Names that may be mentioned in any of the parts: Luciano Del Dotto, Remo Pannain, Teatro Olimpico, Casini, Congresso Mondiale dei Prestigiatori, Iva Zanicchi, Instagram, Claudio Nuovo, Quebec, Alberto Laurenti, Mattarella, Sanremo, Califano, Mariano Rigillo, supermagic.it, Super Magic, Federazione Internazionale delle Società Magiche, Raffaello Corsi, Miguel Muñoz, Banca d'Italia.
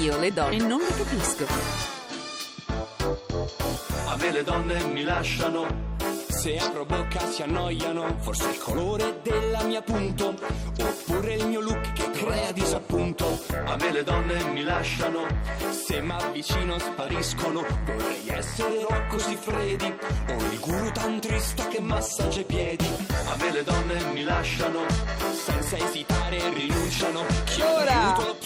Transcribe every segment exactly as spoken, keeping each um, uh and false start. Io le donne non le capisco. A me le donne mi lasciano. Se apro bocca si annoiano. Forse il colore della mia punto, oppure il mio look che crea disappunto. A me le donne mi lasciano. Se m'avvicino spariscono. Vorrei essere così freddi, o il guru tantrista che massaggia i piedi. A me le donne mi lasciano. Senza esitare rinunciano. Chi ora?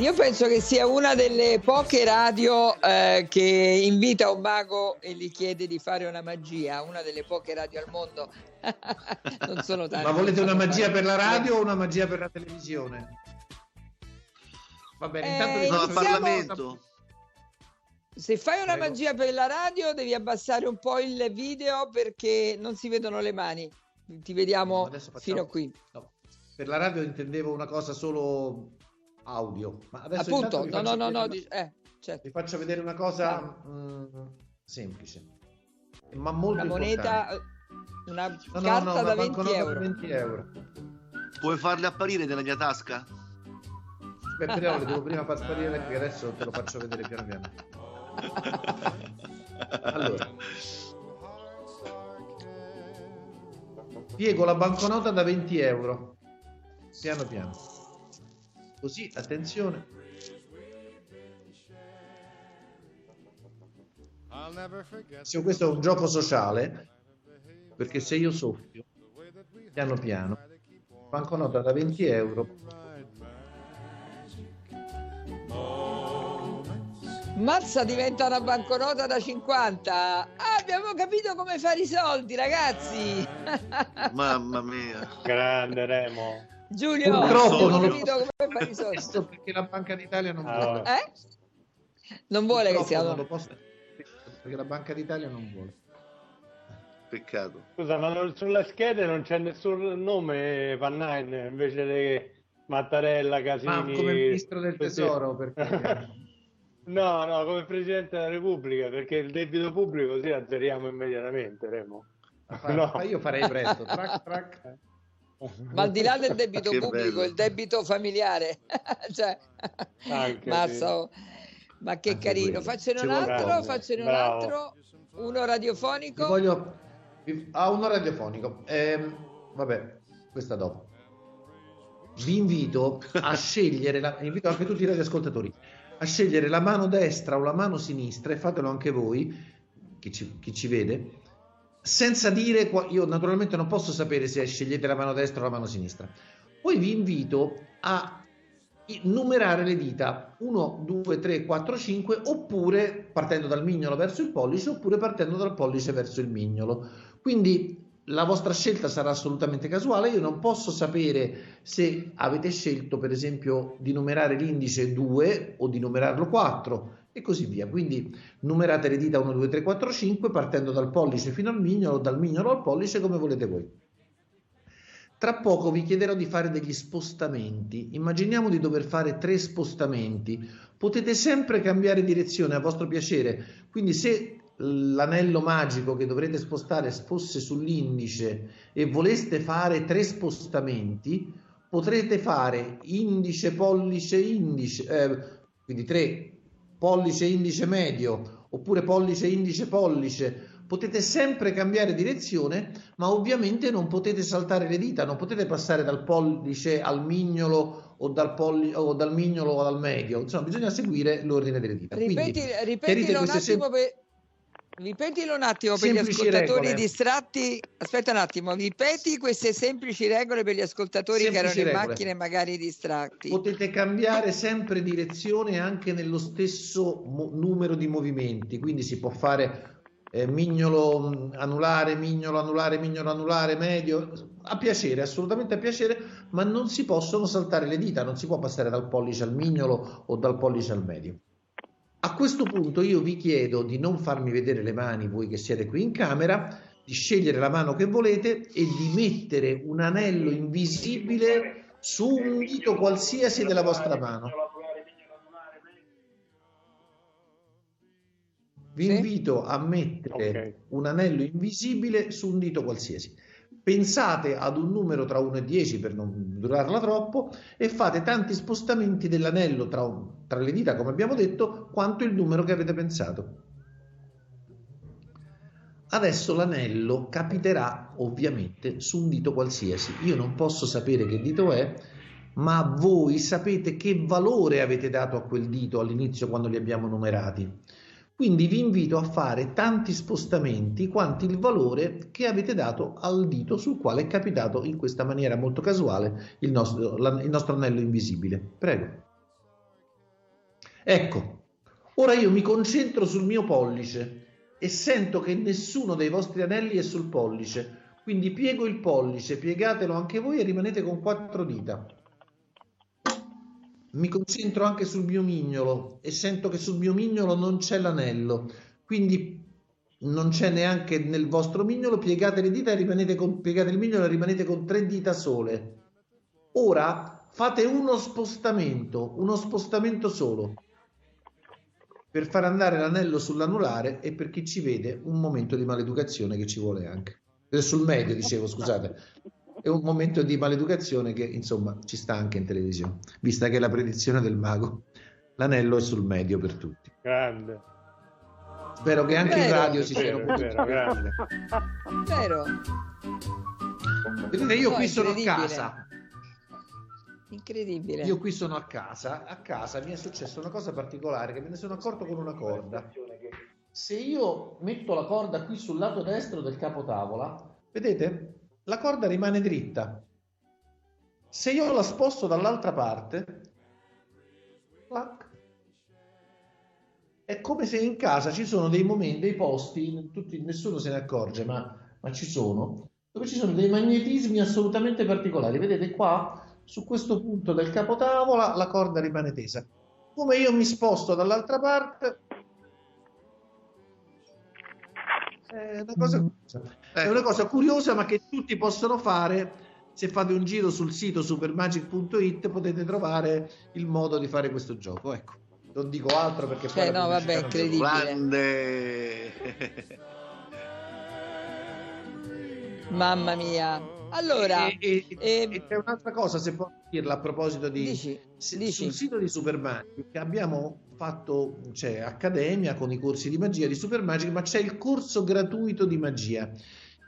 Io penso che sia una delle poche radio eh, che invita un mago e gli chiede di fare una magia, una delle poche radio al mondo. Non sono tante. Ma volete una magia per la radio o una magia per la televisione? Va bene, intanto eh, iniziamo al Parlamento. Se fai una Prego. magia per la radio devi abbassare un po' il video perché non si vedono le mani. Ti vediamo no, facciamo... fino a qui. No. Per la radio intendevo una cosa solo... audio, ma adesso appunto no no no, no una... eh, certo. Vi faccio vedere una cosa ah. mh, semplice ma molto una moneta importante. una no, carta no, no, da una venti euro. venti euro puoi farle apparire nella mia tasca? Beh, però le devo prima far sparire perché adesso te lo faccio vedere piano piano. Allora piego la banconota da venti euro piano piano. Così, attenzione. Se questo è un gioco sociale, perché se io soffio piano piano, banconota da venti euro. Mazza, diventa una banconota da cinquanta. Ah, abbiamo capito come fare i soldi, ragazzi. Mamma mia, grande Remo. Giulio, purtroppo non, non lo posso come fare i soldi. Perché la Banca d'Italia non allora. vuole. Eh? Non vuole purtroppo che sia. Non lo posso perché la Banca d'Italia non vuole. Peccato. Scusa, ma non, sulla scheda non c'è nessun nome Pannain invece di Mattarella, Casini. Ma come ministro del tesoro perché... No, no, come presidente della Repubblica, perché il debito pubblico così azzeriamo immediatamente, Remo. Ma no. Io farei presto. Trac, trac. Ma al di là del debito che pubblico, bello. Il debito familiare, cioè, anche, mazza, sì. Ma che anche carino! Faccene un altro, faccene un altro, uno radiofonico. Vi voglio... Ah, uno radiofonico. Eh, vabbè, questa dopo. Vi invito a scegliere, la... invito anche tutti i radioascoltatori a scegliere la mano destra o la mano sinistra, e fatelo anche voi, chi ci, chi ci vede. Senza dire, io naturalmente non posso sapere se scegliete la mano destra o la mano sinistra. Poi vi invito a numerare le dita uno, due, tre, quattro, cinque, oppure partendo dal mignolo verso il pollice, oppure partendo dal pollice verso il mignolo. Quindi la vostra scelta sarà assolutamente casuale. Io non posso sapere se avete scelto, per esempio, di numerare l'indice due o di numerarlo quattro. E così via. Quindi numerate le dita uno, due, tre, quattro, cinque partendo dal pollice fino al mignolo, dal mignolo al pollice, come volete voi. Tra poco vi chiederò di fare degli spostamenti. Immaginiamo di dover fare tre spostamenti. Potete sempre cambiare direzione a vostro piacere. Quindi se l'anello magico che dovrete spostare fosse sull'indice e voleste fare tre spostamenti, potrete fare indice, pollice, indice, eh, quindi tre pollice, indice, medio, oppure pollice, indice, pollice. Potete sempre cambiare direzione, ma ovviamente non potete saltare le dita, non potete passare dal pollice al mignolo o dal, polli- o dal mignolo al medio. Insomma, bisogna seguire l'ordine delle dita. Ripeti, Quindi, ripetilo, un sem- per, ripetilo un attimo per gli ascoltatori regole. distratti. Aspetta un attimo, ripeti queste semplici regole per gli ascoltatori semplici che erano regole. in macchina e magari distratti. Potete cambiare sempre direzione anche nello stesso mo- numero di movimenti, quindi si può fare... Eh, mignolo anulare, mignolo anulare, mignolo anulare, medio, a piacere, assolutamente a piacere, ma non si possono saltare le dita, non si può passare dal pollice al mignolo o dal pollice al medio. A questo punto io vi chiedo di non farmi vedere le mani, voi che siete qui in camera, di scegliere la mano che volete e di mettere un anello invisibile su un dito qualsiasi della vostra mano. Vi invito a mettere okay. un anello invisibile su un dito qualsiasi. pensate ad un numero tra uno e dieci per non durarla troppo e fate tanti spostamenti dell'anello tra, tra le dita, come abbiamo detto, quanto il numero che avete pensato. Adesso l'anello capiterà ovviamente su un dito qualsiasi. Io non posso sapere che dito è, ma voi sapete che valore avete dato a quel dito all'inizio quando li abbiamo numerati. Quindi vi invito a fare tanti spostamenti quanti il valore che avete dato al dito sul quale è capitato in questa maniera molto casuale il nostro, il nostro anello invisibile. Prego. Ecco, ora io mi concentro sul mio pollice e sento che nessuno dei vostri anelli è sul pollice. Quindi piego il pollice, piegatelo anche voi e rimanete con quattro dita. Mi concentro anche sul mio mignolo e sento che sul mio mignolo non c'è l'anello, quindi non c'è neanche nel vostro mignolo. Piegate le dita e rimanete con, piegate il mignolo e rimanete con tre dita sole. Ora fate uno spostamento, uno spostamento solo, per far andare l'anello sull'anulare e per chi ci vede un momento di maleducazione che ci vuole anche. Sul medio, dicevo, scusate. È un momento di maleducazione che, insomma, ci sta anche in televisione, vista che è la predizione del mago. L'anello è sul medio per tutti. Grande. Spero che anche in radio si siano potuti. Vero, grande. Vero. Vedete, io no, qui sono a casa. Incredibile. Io qui sono a casa. A casa mi è successa una cosa particolare che me ne sono accorto con una corda. Se io metto la corda qui sul lato destro del capotavola, vedete? La corda rimane dritta. Se io la sposto dall'altra parte, plac, è come se in casa ci sono dei momenti, dei posti, tutti, nessuno se ne accorge, ma, ma ci sono, dove ci sono dei magnetismi assolutamente particolari. Vedete qua, su questo punto del capotavola, la corda rimane tesa. Come io mi sposto dall'altra parte, È una, cosa, è una cosa curiosa, ma che tutti possono fare. Se fate un giro sul sito supermagic punto it potete trovare il modo di fare questo gioco. Ecco, non dico altro perché cioè, no, vabbè, incredibile. Grande. Mamma mia. Allora, e, e, e, e c'è un'altra cosa, se posso dirla, a proposito di dici, se, dici. Sul sito di Super Magic abbiamo fatto, c'è accademia con i corsi di magia di Super Magic, ma c'è il corso gratuito di magia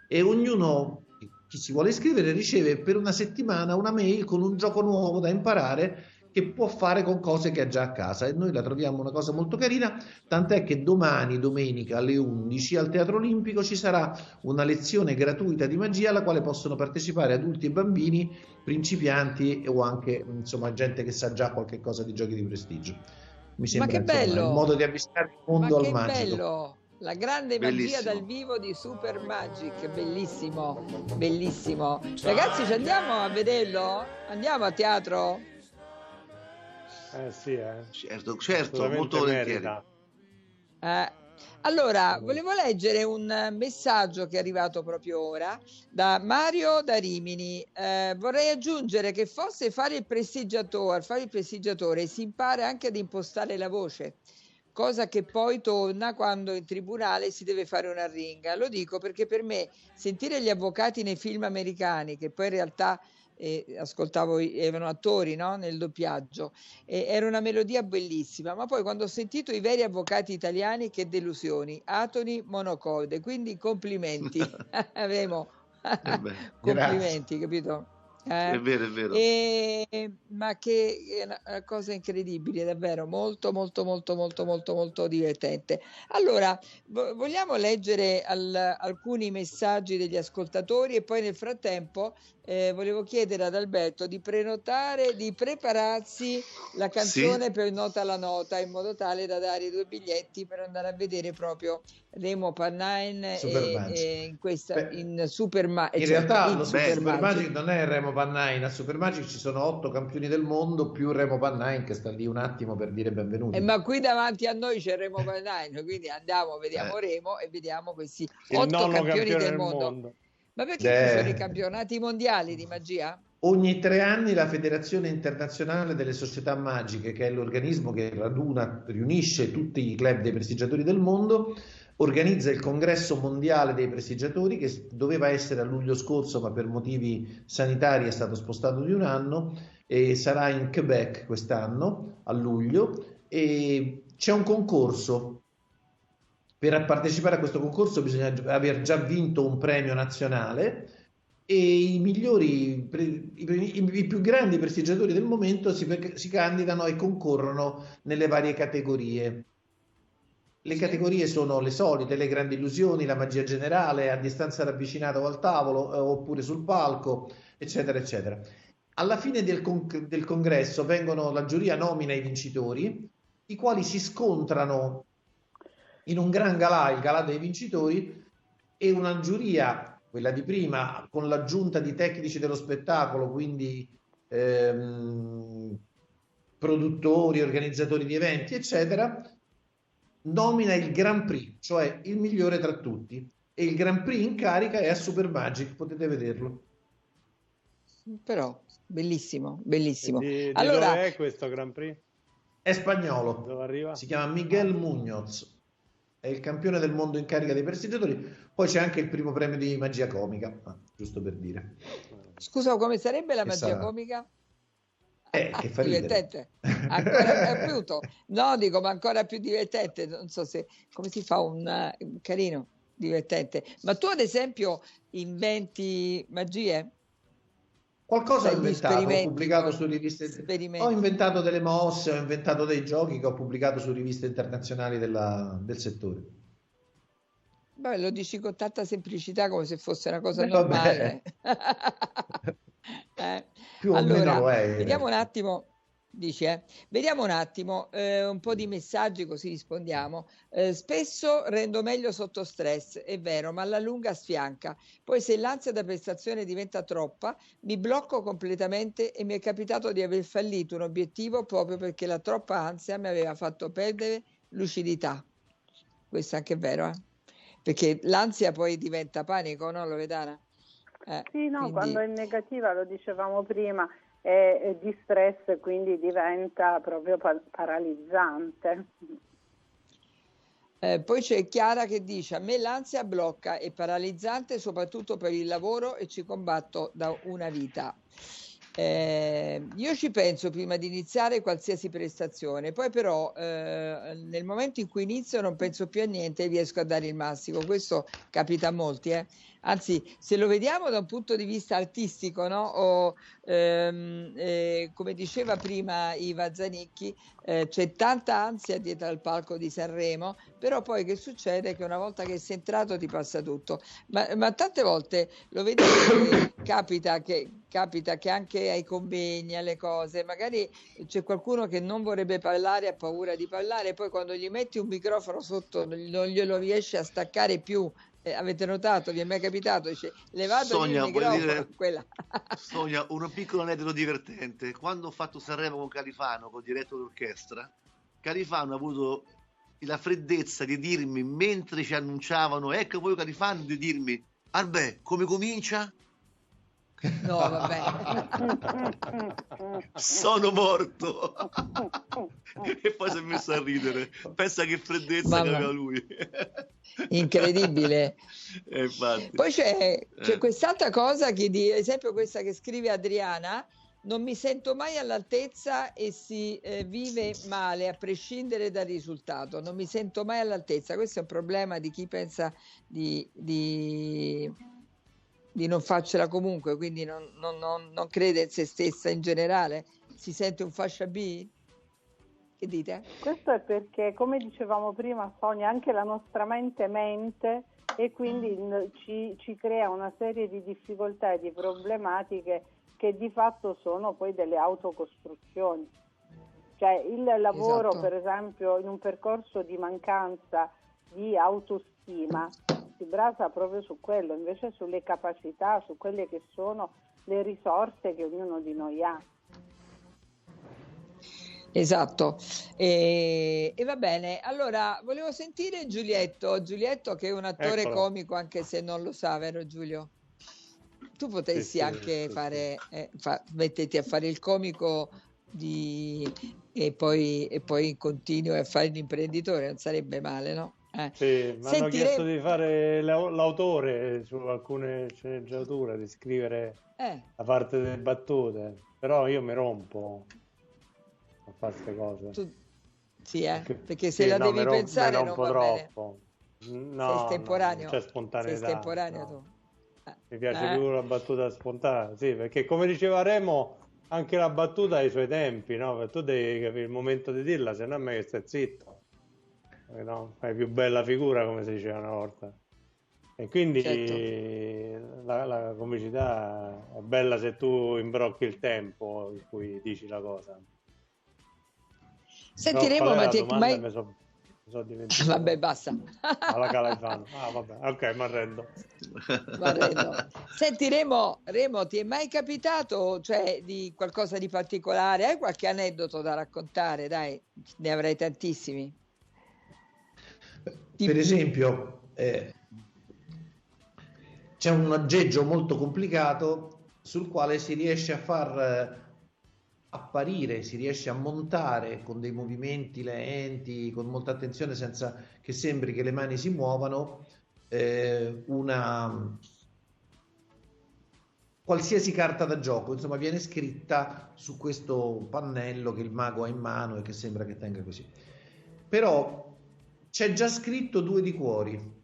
e ognuno, chi si vuole iscrivere, riceve per una settimana una mail con un gioco nuovo da imparare che può fare con cose che ha già a casa, e noi la troviamo una cosa molto carina, tant'è che domani, domenica alle undici al Teatro Olimpico ci sarà una lezione gratuita di magia alla quale possono partecipare adulti e bambini, principianti o anche, insomma, gente che sa già qualche cosa di giochi di prestigio. Mi sembra, ma che bello, un modo di avvicinare il mondo al magico. Ma che bello, la grande bellissimo. Magia dal vivo di Super Magic, bellissimo, bellissimo. Ragazzi, ci andiamo a vederlo? Andiamo a teatro? Eh sì, eh. Certo, certo, molto volentieri. Eh, allora, volevo leggere un messaggio che è arrivato proprio ora da Mario da Rimini. Eh, vorrei aggiungere che forse fare il prestigiatore, fare il prestigiatore si impara anche ad impostare la voce, cosa che poi torna quando in tribunale si deve fare una ringa. Lo dico perché per me sentire gli avvocati nei film americani, che poi in realtà E ascoltavo, erano attori, no? Nel doppiaggio, e era una melodia bellissima, ma poi quando ho sentito i veri avvocati italiani, che delusioni, atoni, monocorde, quindi complimenti. Remo, vabbè, complimenti, grazie. Capito? Eh? È vero, è vero. E, ma che è una cosa incredibile, davvero, molto, molto, molto, molto, molto, molto divertente. Allora, vogliamo leggere al, alcuni messaggi degli ascoltatori e poi nel frattempo eh, volevo chiedere ad Alberto di prenotare, di prepararsi la canzone sì. per Nota alla Nota, in modo tale da dare due biglietti per andare a vedere proprio Remo Pannain e, e in questa Beh, in Super Magic. In cioè, realtà in lo Super, Super Magic non è Remo Pannain, a Super Magic ci sono otto campioni del mondo più Remo Pannain che sta lì un attimo per dire benvenuti. Eh, ma qui davanti a noi c'è Remo Pannain, quindi andiamo, vediamo eh. Remo e vediamo questi Il otto campioni del, del mondo. mondo. Ma perché eh. ci sono i campionati mondiali di magia? Ogni tre anni la Federazione Internazionale delle Società Magiche, che è l'organismo che raduna, riunisce tutti i club dei prestigiatori del mondo, organizza il Congresso Mondiale dei Prestigiatori, che doveva essere a luglio scorso ma per motivi sanitari è stato spostato di un anno, e sarà in Quebec quest'anno a luglio, e c'è un concorso. Per partecipare a questo concorso bisogna aver già vinto un premio nazionale e i migliori, i più grandi prestigiatori del momento si, si candidano e concorrono nelle varie categorie. Le categorie sono le solite: le grandi illusioni, la magia generale, a distanza ravvicinata o al tavolo, eh, oppure sul palco, eccetera, eccetera. Alla fine del, con- del congresso vengono, la giuria nomina i vincitori, i quali si scontrano in un gran galà, il galà dei vincitori, e una giuria, quella di prima, con l'aggiunta di tecnici dello spettacolo, quindi ehm, produttori, organizzatori di eventi, eccetera, nomina il Grand Prix, cioè il migliore tra tutti, e il Grand Prix in carica è a Super Magic, potete vederlo. Però bellissimo, bellissimo. Di, allora, dove è questo Grand Prix? È spagnolo. Dove arriva? Si chiama Miguel Muñoz. È il campione del mondo in carica dei prestigiatori. Poi c'è anche il primo premio di magia comica, ah, giusto per dire. Scusa, come sarebbe la magia sarà... comica? Eh, che fa divertente, ancora più no dico ma ancora più divertente, non so se come si fa un uh, carino divertente. Ma tu ad esempio inventi magie? Qualcosa ho inventato, ho pubblicato su riviste, ho inventato delle mosse, ho inventato dei giochi che ho pubblicato su riviste internazionali della, del settore. Beh, lo dici con tanta semplicità come se fosse una cosa eh, normale. Eh. Più o allora, meno è... vediamo un attimo, dici, eh? Vediamo un attimo eh, un po' di messaggi così rispondiamo. Eh, spesso rendo meglio sotto stress, è vero, ma alla lunga sfianca. Poi se l'ansia da prestazione diventa troppa, mi blocco completamente e mi è capitato di aver fallito un obiettivo proprio perché la troppa ansia mi aveva fatto perdere lucidità. Questo anche è vero, eh? Perché l'ansia poi diventa panico, no Loredana? Eh, sì, no, quindi... quando è negativa, lo dicevamo prima, è, è di stress, quindi diventa proprio pa- paralizzante. Eh, poi c'è Chiara che dice: a me l'ansia blocca e paralizzante soprattutto per il lavoro e ci combatto da una vita. Eh, io ci penso prima di iniziare qualsiasi prestazione, poi però eh, nel momento in cui inizio non penso più a niente e riesco a dare il massimo. Questo capita a molti, eh? Anzi, se lo vediamo da un punto di vista artistico, no? O, ehm, eh, come diceva prima Iva Zanicchi, eh, c'è tanta ansia dietro al palco di Sanremo, però poi che succede? Che una volta che sei entrato ti passa tutto. Ma, ma tante volte lo vediamo che capita che capita che anche ai convegni, alle cose, magari c'è qualcuno che non vorrebbe parlare, ha paura di parlare, poi quando gli metti un microfono sotto non glielo riesci a staccare più. Eh, avete notato, vi è mai capitato? Dice, levato Sonia, il microfono, dire, quella. Sonia, un piccolo aneddoto divertente. Quando ho fatto Sanremo con Califano, con diretto d'orchestra, Califano ha avuto la freddezza di dirmi, mentre ci annunciavano, ecco poi Califano, di dirmi: Arbè, come comincia? No, vabbè. Sono morto. E poi si è messo a ridere. Pensa che freddezza Mamma. che aveva lui. Incredibile. E poi c'è, c'è quest'altra cosa che, di esempio, questa che scrive Adriana: non mi sento mai all'altezza e si eh, vive male a prescindere dal risultato. Non mi sento mai all'altezza. Questo è un problema di chi pensa di... di... di non farcela comunque, quindi non, non, non, non crede in se stessa in generale, si sente un fascia B? Che dite? Questo è perché, come dicevamo prima Sonia, anche la nostra mente mente e quindi ci, ci crea una serie di difficoltà e di problematiche che di fatto sono poi delle autocostruzioni. Cioè il lavoro, esatto, per esempio, in un percorso di mancanza di autostima si basa proprio su quello, invece sulle capacità, su quelle che sono le risorse che ognuno di noi ha. Esatto. E, e va bene, allora volevo sentire Giulietto, Giulietto che è un attore, eccolo, comico, anche se non lo sa, vero Giulio? Tu potessi sì, sì, anche sì, fare, eh, fa, metterti a fare il comico di, e, poi, e poi continui a fare l'imprenditore, non sarebbe male, no? Eh. Sì, mi Sentire... hanno chiesto di fare l'autore su alcune sceneggiature, di scrivere eh. la parte delle battute, però io mi rompo a fare queste cose. Tu... Sì, eh? perché, perché se sì, la no, devi rom- pensare non va troppo. Bene. No, sei estemporaneo. No, c'è spontaneità. Sei estemporaneo, no. tu. Ah. Mi piace eh. più la battuta spontanea, sì, perché come diceva Remo, anche la battuta ha i suoi tempi, no? Perché tu devi capire il momento di dirla, se no è meglio che stai zitto. No? Fai più bella figura, come si diceva una volta. E quindi certo. la, la comicità è bella se tu imbrocchi il tempo in cui dici la cosa. Sentiremo, ma ti mai... so, so vabbè, basta. Alla Califano. Ah, vabbè. Ok, mi arrendo. Sentiremo, Remo, ti è mai capitato, cioè, di qualcosa di particolare? Hai qualche aneddoto da raccontare? Dai, ne avrai tantissimi. Per esempio, eh, c'è un aggeggio molto complicato sul quale si riesce a far apparire, si riesce a montare con dei movimenti lenti, con molta attenzione, senza che sembri che le mani si muovano, eh, una qualsiasi carta da gioco, insomma, viene scritta su questo pannello che il mago ha in mano e che sembra che tenga così. Però c'è già scritto due di cuori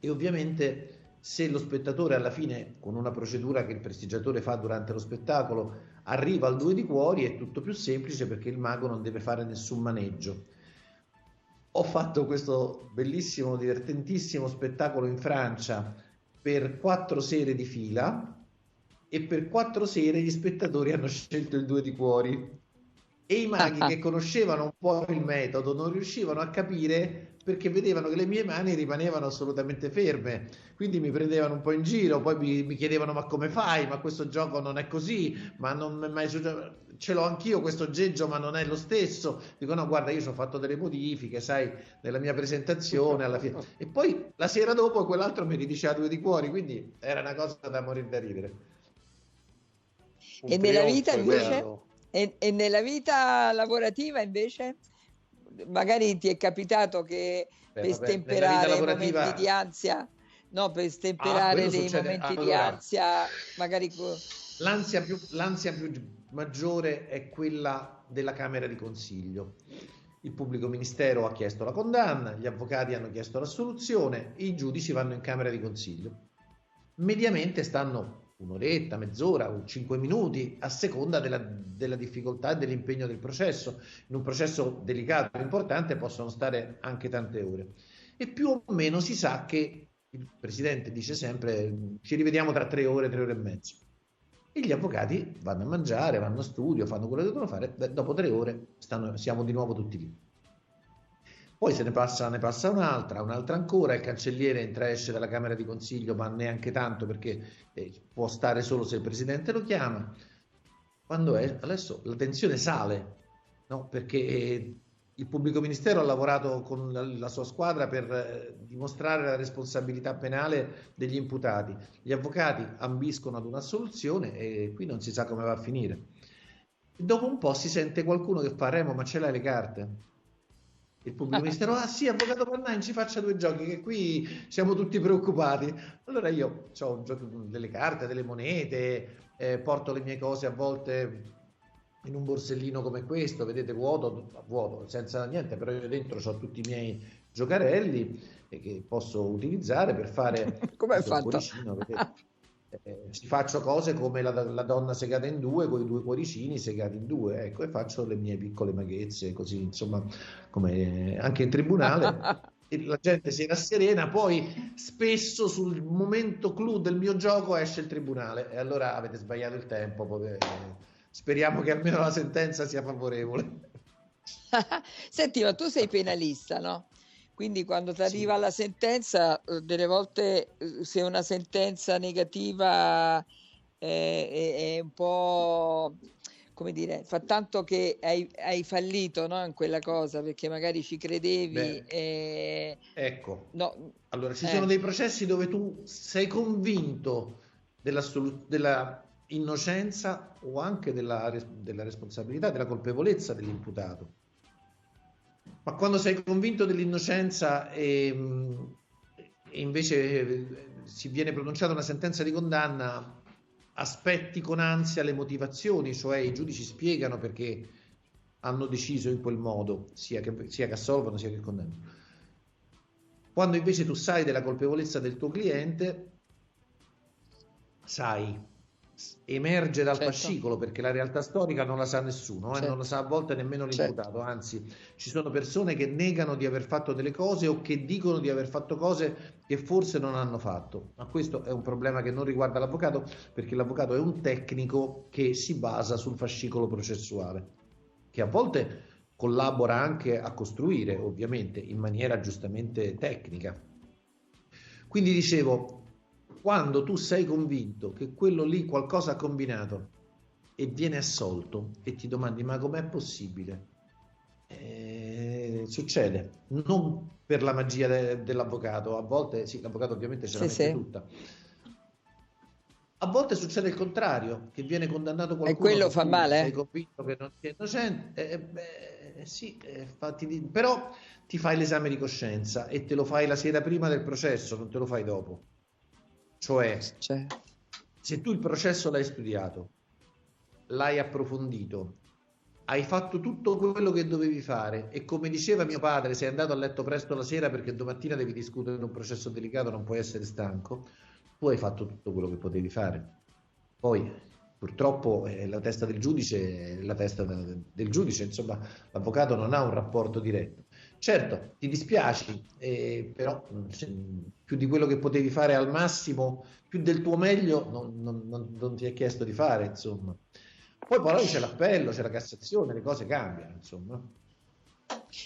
e ovviamente se lo spettatore alla fine, con una procedura che il prestigiatore fa durante lo spettacolo, arriva al due di cuori, è tutto più semplice perché il mago non deve fare nessun maneggio. Ho fatto questo bellissimo, divertentissimo spettacolo in Francia per quattro sere di fila e per quattro sere gli spettatori hanno scelto il due di cuori. E i maghi che conoscevano un po' il metodo non riuscivano a capire perché vedevano che le mie mani rimanevano assolutamente ferme, quindi mi prendevano un po' in giro, poi mi, mi chiedevano ma come fai, ma questo gioco non è così, ma non è mai successo, ce l'ho anch'io questo aggeggio ma non è lo stesso. Dico no, guarda, io ci ho fatto delle modifiche, sai, nella mia presentazione alla fine. E poi la sera dopo quell'altro mi ridiceva due di cuori, quindi era una cosa da morire da ridere. Un e nella vita invece... Bello. E, e nella vita lavorativa invece magari ti è capitato che Beh, per vabbè, stemperare lavorativa... momenti di ansia, no, per stemperare ah, dei succede... momenti allora, di ansia magari l'ansia più, l'ansia più maggiore è quella della Camera di Consiglio. Il pubblico ministero ha chiesto la condanna, gli avvocati hanno chiesto l'assoluzione, i giudici vanno in Camera di Consiglio, mediamente stanno un'oretta, mezz'ora o cinque minuti a seconda della, della difficoltà e dell'impegno del processo. In un processo delicato e importante possono stare anche tante ore e più o meno si sa che il presidente dice sempre ci rivediamo tra tre ore, tre ore e mezzo, e gli avvocati vanno a mangiare, vanno a studio, fanno quello che devono fare. Beh, dopo tre ore stanno, siamo di nuovo tutti lì. Poi se ne passa, ne passa un'altra, un'altra ancora, il cancelliere entra e esce dalla Camera di Consiglio, ma neanche tanto perché eh, può stare solo se il Presidente lo chiama. Quando è? Adesso la tensione sale, no? Perché eh, il Pubblico Ministero ha lavorato con la, la sua squadra per eh, dimostrare la responsabilità penale degli imputati. Gli avvocati ambiscono ad una soluzione e qui non si sa come va a finire. E dopo un po' si sente qualcuno che fa Remo, ma ce l'hai le carte? Il pubblico ministero, ah sì, avvocato Pannain, ci faccia due giochi che qui siamo tutti preoccupati. Allora io ho un gioco delle carte, delle monete, eh, porto le mie cose a volte in un borsellino come questo, vedete, vuoto, vuoto, senza niente, però io dentro ho tutti i miei giocarelli eh, che posso utilizzare per fare come hai fatto? Cuoricino, vedete? Eh, faccio cose come la, la donna segata in due con i due cuoricini segati in due, ecco, e faccio le mie piccole maghezze così, insomma, come anche in tribunale e la gente si rasserena. Poi spesso sul momento clou del mio gioco esce il tribunale e allora avete sbagliato il tempo, poi, eh, speriamo che almeno la sentenza sia favorevole. Senti, ma tu sei penalista, no? Quindi quando ti arriva sì. la sentenza, delle volte se una sentenza negativa eh, è, è un po', come dire, fa tanto che hai, hai fallito, no, in quella cosa, perché magari ci credevi. E... Ecco, no, allora ci eh. sono dei processi dove tu sei convinto della, della innocenza o anche della, della responsabilità, della colpevolezza dell'imputato. Ma quando sei convinto dell'innocenza e, e invece si viene pronunciata una sentenza di condanna, aspetti con ansia le motivazioni, cioè i giudici spiegano perché hanno deciso in quel modo, sia che, sia che assolvano sia che condannano. Quando invece tu sai della colpevolezza del tuo cliente, sai, emerge dal certo. fascicolo, perché la realtà storica non la sa nessuno, eh? certo. non la sa a volte nemmeno l'imputato, certo. anzi ci sono persone che negano di aver fatto delle cose o che dicono di aver fatto cose che forse non hanno fatto, ma questo è un problema che non riguarda l'avvocato, perché l'avvocato è un tecnico che si basa sul fascicolo processuale, che a volte collabora anche a costruire, ovviamente in maniera giustamente tecnica. Quindi dicevo, quando tu sei convinto che quello lì qualcosa ha combinato e viene assolto e ti domandi ma com'è possibile, eh, succede, non per la magia de- dell'avvocato, a volte sì, l'avvocato ovviamente ce la sì, mette sì. tutta, a volte succede il contrario, che viene condannato qualcuno e quello fa male, sei convinto che non sia innocente, eh, beh, sì, eh, fatti, però ti fai l'esame di coscienza e te lo fai la sera prima del processo, non te lo fai dopo. Cioè, cioè, se tu il processo l'hai studiato, l'hai approfondito, hai fatto tutto quello che dovevi fare e, come diceva mio padre, sei andato a letto presto la sera perché domattina devi discutere un processo delicato, non puoi essere stanco, tu hai fatto tutto quello che potevi fare. Poi purtroppo eh, la testa del giudice, la testa del giudice, insomma, l'avvocato non ha un rapporto diretto. Certo, ti dispiaci, eh, però cioè, più di quello che potevi fare al massimo, più del tuo meglio non, non, non, non ti è chiesto di fare, insomma. Poi però c'è l'appello, c'è la Cassazione, le cose cambiano, insomma.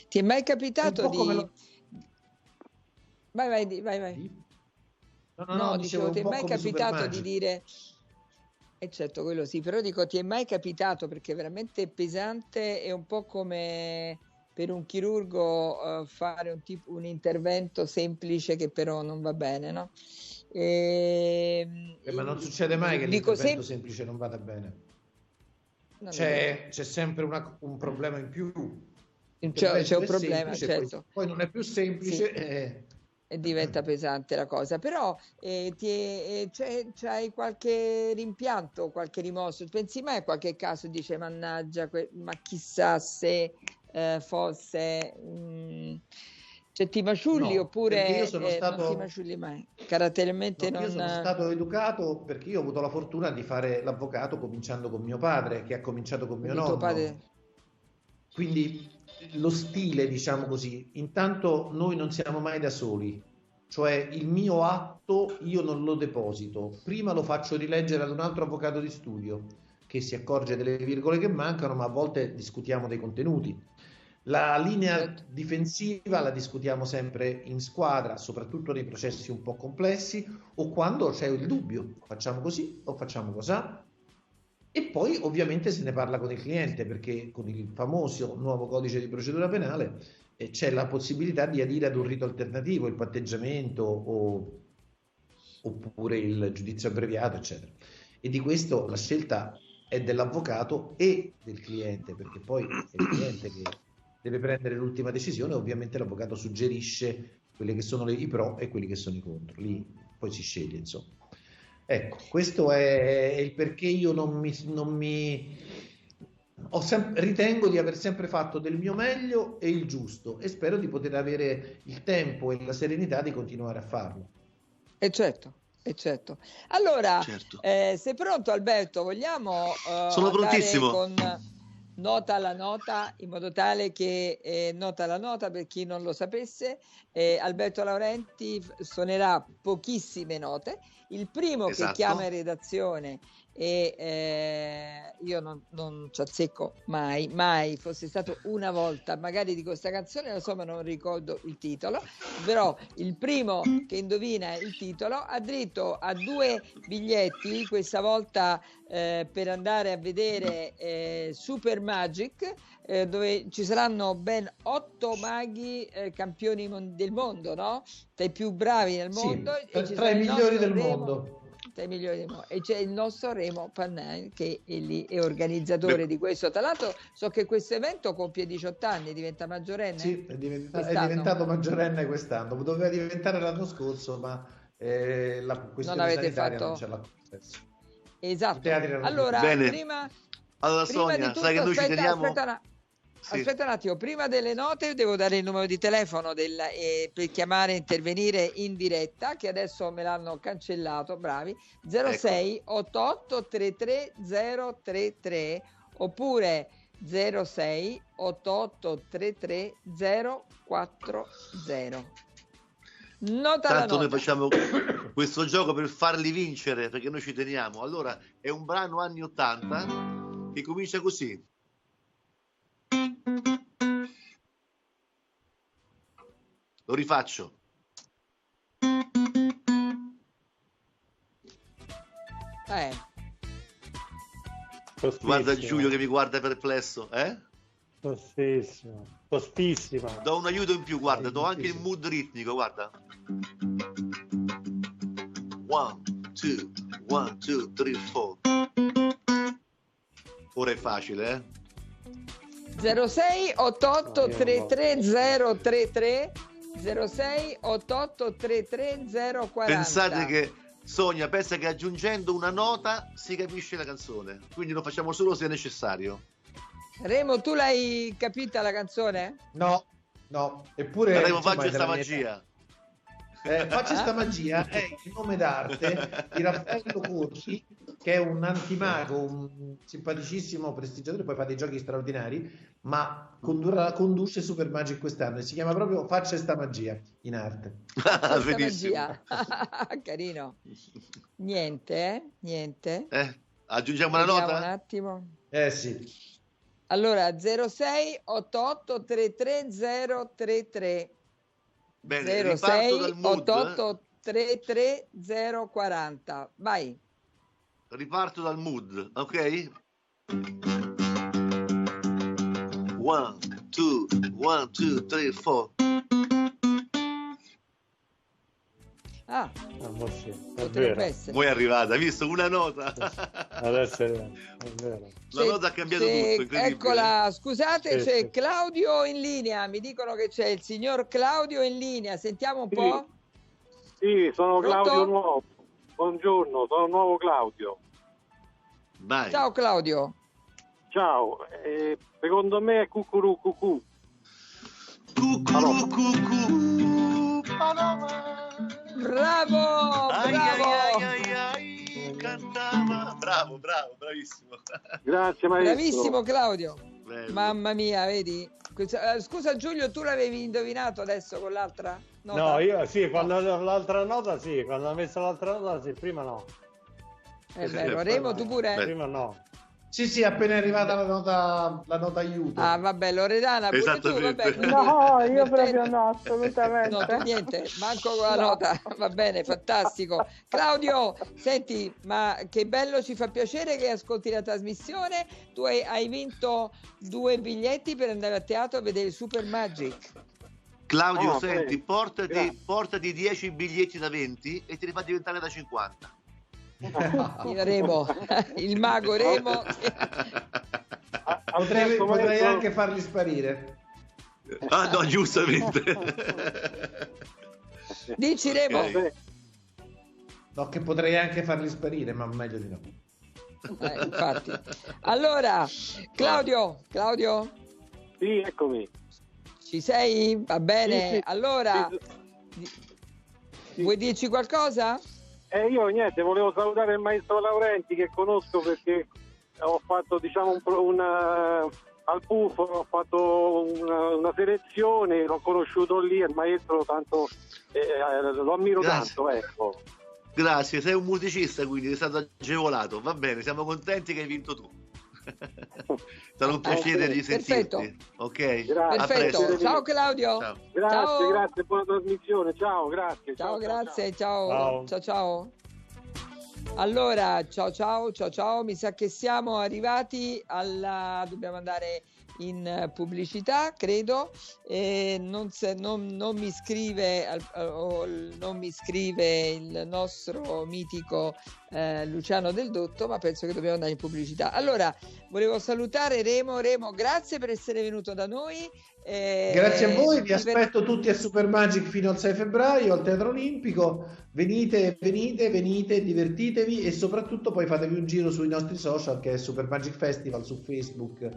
Ti è mai capitato di... Lo... Vai, vai, vai, vai. No, no, no, no dicevo, ti è mai capitato di dire... E certo, quello sì, però dico, ti è mai capitato, perché è veramente pesante, è un po' come... per un chirurgo uh, fare un, tipo, un intervento semplice che però non va bene, no? E, eh, ma non succede mai che l'intervento sem- semplice non vada bene. Non c'è, c'è sempre una, un problema in più. Cioè, c'è un problema, semplice, certo. Poi, poi non è più semplice... Sì. Eh. E diventa pesante la cosa, però eh, ti, eh, c'è, c'hai qualche rimpianto, qualche rimorso? Pensi mai a qualche caso e dici mannaggia, que- ma chissà se eh, fosse mh, cioè ti masciulli no, oppure io sono eh, stato, non ti masciulli mai caratterialmente no, non... Io sono stato educato perché io ho avuto la fortuna di fare l'avvocato cominciando con mio padre, che ha cominciato con mio nonno, padre... quindi lo stile, diciamo così, intanto noi non siamo mai da soli, cioè il mio atto io non lo deposito, prima lo faccio rileggere ad un altro avvocato di studio che si accorge delle virgole che mancano, ma a volte discutiamo dei contenuti, la linea difensiva la discutiamo sempre in squadra, soprattutto nei processi un po' complessi o quando c'è il dubbio, facciamo così o facciamo cos'ha. E poi ovviamente se ne parla con il cliente, perché con il famoso nuovo codice di procedura penale eh, c'è la possibilità di adire ad un rito alternativo, il patteggiamento o, oppure il giudizio abbreviato, eccetera. E di questo la scelta è dell'avvocato e del cliente, perché poi è il cliente che deve prendere l'ultima decisione, ovviamente l'avvocato suggerisce quelli che sono le, i pro e quelli che sono i contro, lì poi si sceglie, insomma. Ecco, questo è il perché io non mi, non mi ho sem- ritengo di aver sempre fatto del mio meglio e il giusto, e spero di poter avere il tempo e la serenità di continuare a farlo. E certo, e certo. Allora, certo. Eh, sei pronto Alberto? Vogliamo eh, Sono prontissimo. Con nota alla nota, in modo tale che eh, nota alla nota, per chi non lo sapesse, eh, Alberto Laurenti suonerà pochissime note. Il primo esatto. che chiama in redazione e eh, io non, non ci azzecco mai, mai, fosse stato una volta, magari dico sta canzone, lo so ma non ricordo il titolo, però il primo che indovina il titolo ha diritto a due biglietti, questa volta eh, per andare a vedere eh, Super Magic, eh, dove ci saranno ben otto maghi eh, campioni mon- del mondo, no? Tra i più bravi nel mondo, sì, e tra i migliori del Remo. mondo. sei milioni di morti. E c'è il nostro Remo Pannain che è lì, è organizzatore Beh. di questo. Tra l'altro so che questo evento compie diciotto anni, diventa maggiorenne. Sì, è, diventa- è diventato maggiorenne quest'anno, doveva diventare l'anno scorso, ma eh, la questione sanitaria fatto... non ce l'ha concesso. Esatto. Allora, prima, allora prima Sonia, di tutto, sai che noi aspetta, ci teniamo... aspetta una... Sì. Aspetta un attimo, prima delle note devo dare il numero di telefono del, eh, per chiamare e intervenire in diretta, che adesso me l'hanno cancellato, bravi, zero sei ottantotto trentatré zero trentatré oppure zero sei ottantotto trentatré zero quaranta. Nota Tanto la nota. Noi facciamo questo gioco per farli vincere, perché noi ci teniamo. Allora, è un brano anni ottanta che comincia così. Lo rifaccio. Eh. Guarda Giulio che mi guarda perplesso, eh? Postissimo. Postissimo. Do un aiuto in più, guarda, do anche il mood ritmico, guarda. One, two, one, two, three, four. Ora è facile, eh? zero sei ottantotto trentatré zero trentatré zero sei ottantotto trentatré zero quaranta. Pensate che Sonia pensa che aggiungendo una nota si capisce la canzone, quindi lo facciamo solo se è necessario. Remo, tu l'hai capita la canzone? No, no, eppure Remo, faccio questa magia. Eh, faccio questa magia è il nome d'arte di Raffaello Corsi, che è un antimago, un simpaticissimo prestigiatore, poi fa dei giochi straordinari, ma condurrà, conduce Super Magic quest'anno e si chiama proprio Faccia sta magia in arte. Ah, magia. Carino. Niente, eh? Niente. Eh, aggiungiamo la nota? Un attimo. Eh sì. Allora zero sei ottantotto trentatré zero trentatré. Bene, zero sei dal mood, ottantotto trentatré zero quaranta. Vai. Riparto dal mood, ok? One, two, one, two, three, four. Ah, voi è arrivata, hai visto? Una nota. Adesso è vero. È vero. La c'è, nota ha cambiato tutto. Eccola, scusate, c'è, c'è Claudio in linea. Mi dicono che c'è il signor Claudio in linea. Sentiamo un sì. po'. Sì, sono Pronto? Claudio Nuovo. Buongiorno, sono nuovo Claudio. Vai. Ciao Claudio. Ciao, eh, secondo me è cucurù cucù. Cucurù cucù. Bravo, ai, bravo. Ai, ai, ai, cantava. Bravo, bravo, bravissimo. Grazie maestro. Bravissimo Claudio. Bello. Mamma mia, vedi? Scusa Giulio, tu l'avevi indovinato adesso con l'altra nota? No, io sì, quando l'altra nota sì, quando ho messo l'altra nota sì, prima no. È vero, Remo tu pure? Beh. Prima no. Sì, sì, appena è arrivata la nota, la nota aiuto. Ah, vabbè, Loredana, pure tu, vabbè. No, io proprio no, assolutamente. No, tu niente, manco con la no. nota. Va bene, fantastico. Claudio, senti, ma che bello, ci fa piacere che ascolti la trasmissione. Tu hai, hai vinto due biglietti per andare a teatro a vedere Super Magic. Claudio, oh, senti, okay. portati, yeah. portati dieci biglietti da venti e te li fa diventare da cinquanta. Il Remo, il mago Remo. A, a potrei, potrei anche farli sparire. Ah no, giustamente. Dici Remo. Okay. No, che potrei anche farli sparire, ma meglio di no. Eh, infatti. Allora, Claudio, Claudio? Sì, eccomi. Ci sei? Va bene. Sì, sì. Allora, sì. Vuoi dirci qualcosa? Eh, io niente, volevo salutare il maestro Laurenti che conosco perché ho fatto diciamo un, una, al P U F ho fatto una, una selezione, l'ho conosciuto lì e il maestro tanto eh, lo ammiro Grazie. tanto, ecco. Grazie, sei un musicista quindi sei stato agevolato, va bene, siamo contenti che hai vinto tu. Sarà un piacere okay, di sentirti. Perfetto. Ok. Grazie. Perfetto. Ciao Claudio. Ciao. Grazie, ciao. Grazie, buona trasmissione. Ciao, grazie. Ciao, ciao grazie, ciao. Ciao. Ciao, ciao. Allora, ciao, ciao, ciao, ciao. Mi sa che siamo arrivati alla dobbiamo andare in pubblicità, credo. E non, se, non, non mi scrive non mi scrive il nostro mitico eh, Luciano Del Dotto, ma penso che dobbiamo andare in pubblicità. Allora, volevo salutare Remo. Remo, grazie per essere venuto da noi. Eh, grazie a voi, vi aspetto tutti a Super Magic fino al sei febbraio al Teatro Olimpico. Venite, venite, venite, divertitevi e soprattutto poi fatevi un giro sui nostri social, che è Super Magic Festival su Facebook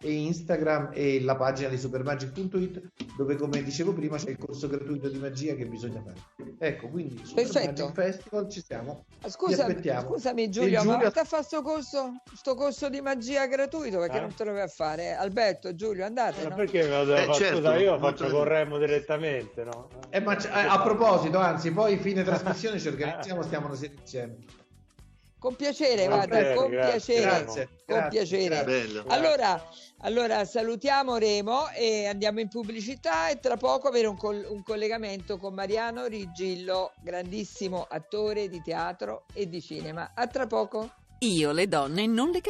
e Instagram, e la pagina di supermagic punto it, dove, come dicevo prima, c'è il corso gratuito di magia che bisogna fare. Ecco, quindi Super Magic Festival ci siamo. Scusa, scusami Giulio, Giulio... ma andate a fare sto corso, sto corso di magia gratuito, perché eh? non te lo vai a fare Alberto, Giulio, andate, ma no? Perché me lo eh, fa... certo, scusa, io lo faccio molto... con Remo direttamente, no? Eh, ma eh, a proposito, anzi, poi fine trasmissione ci organizziamo, stiamo una serie insieme. Con piacere, guarda, con grazie, piacere, grazie, con grazie, piacere. Bello. Allora, allora salutiamo Remo e andiamo in pubblicità, e tra poco avere un, col- un collegamento con Mariano Rigillo, grandissimo attore di teatro e di cinema. A tra poco. Io le donne non le capisco.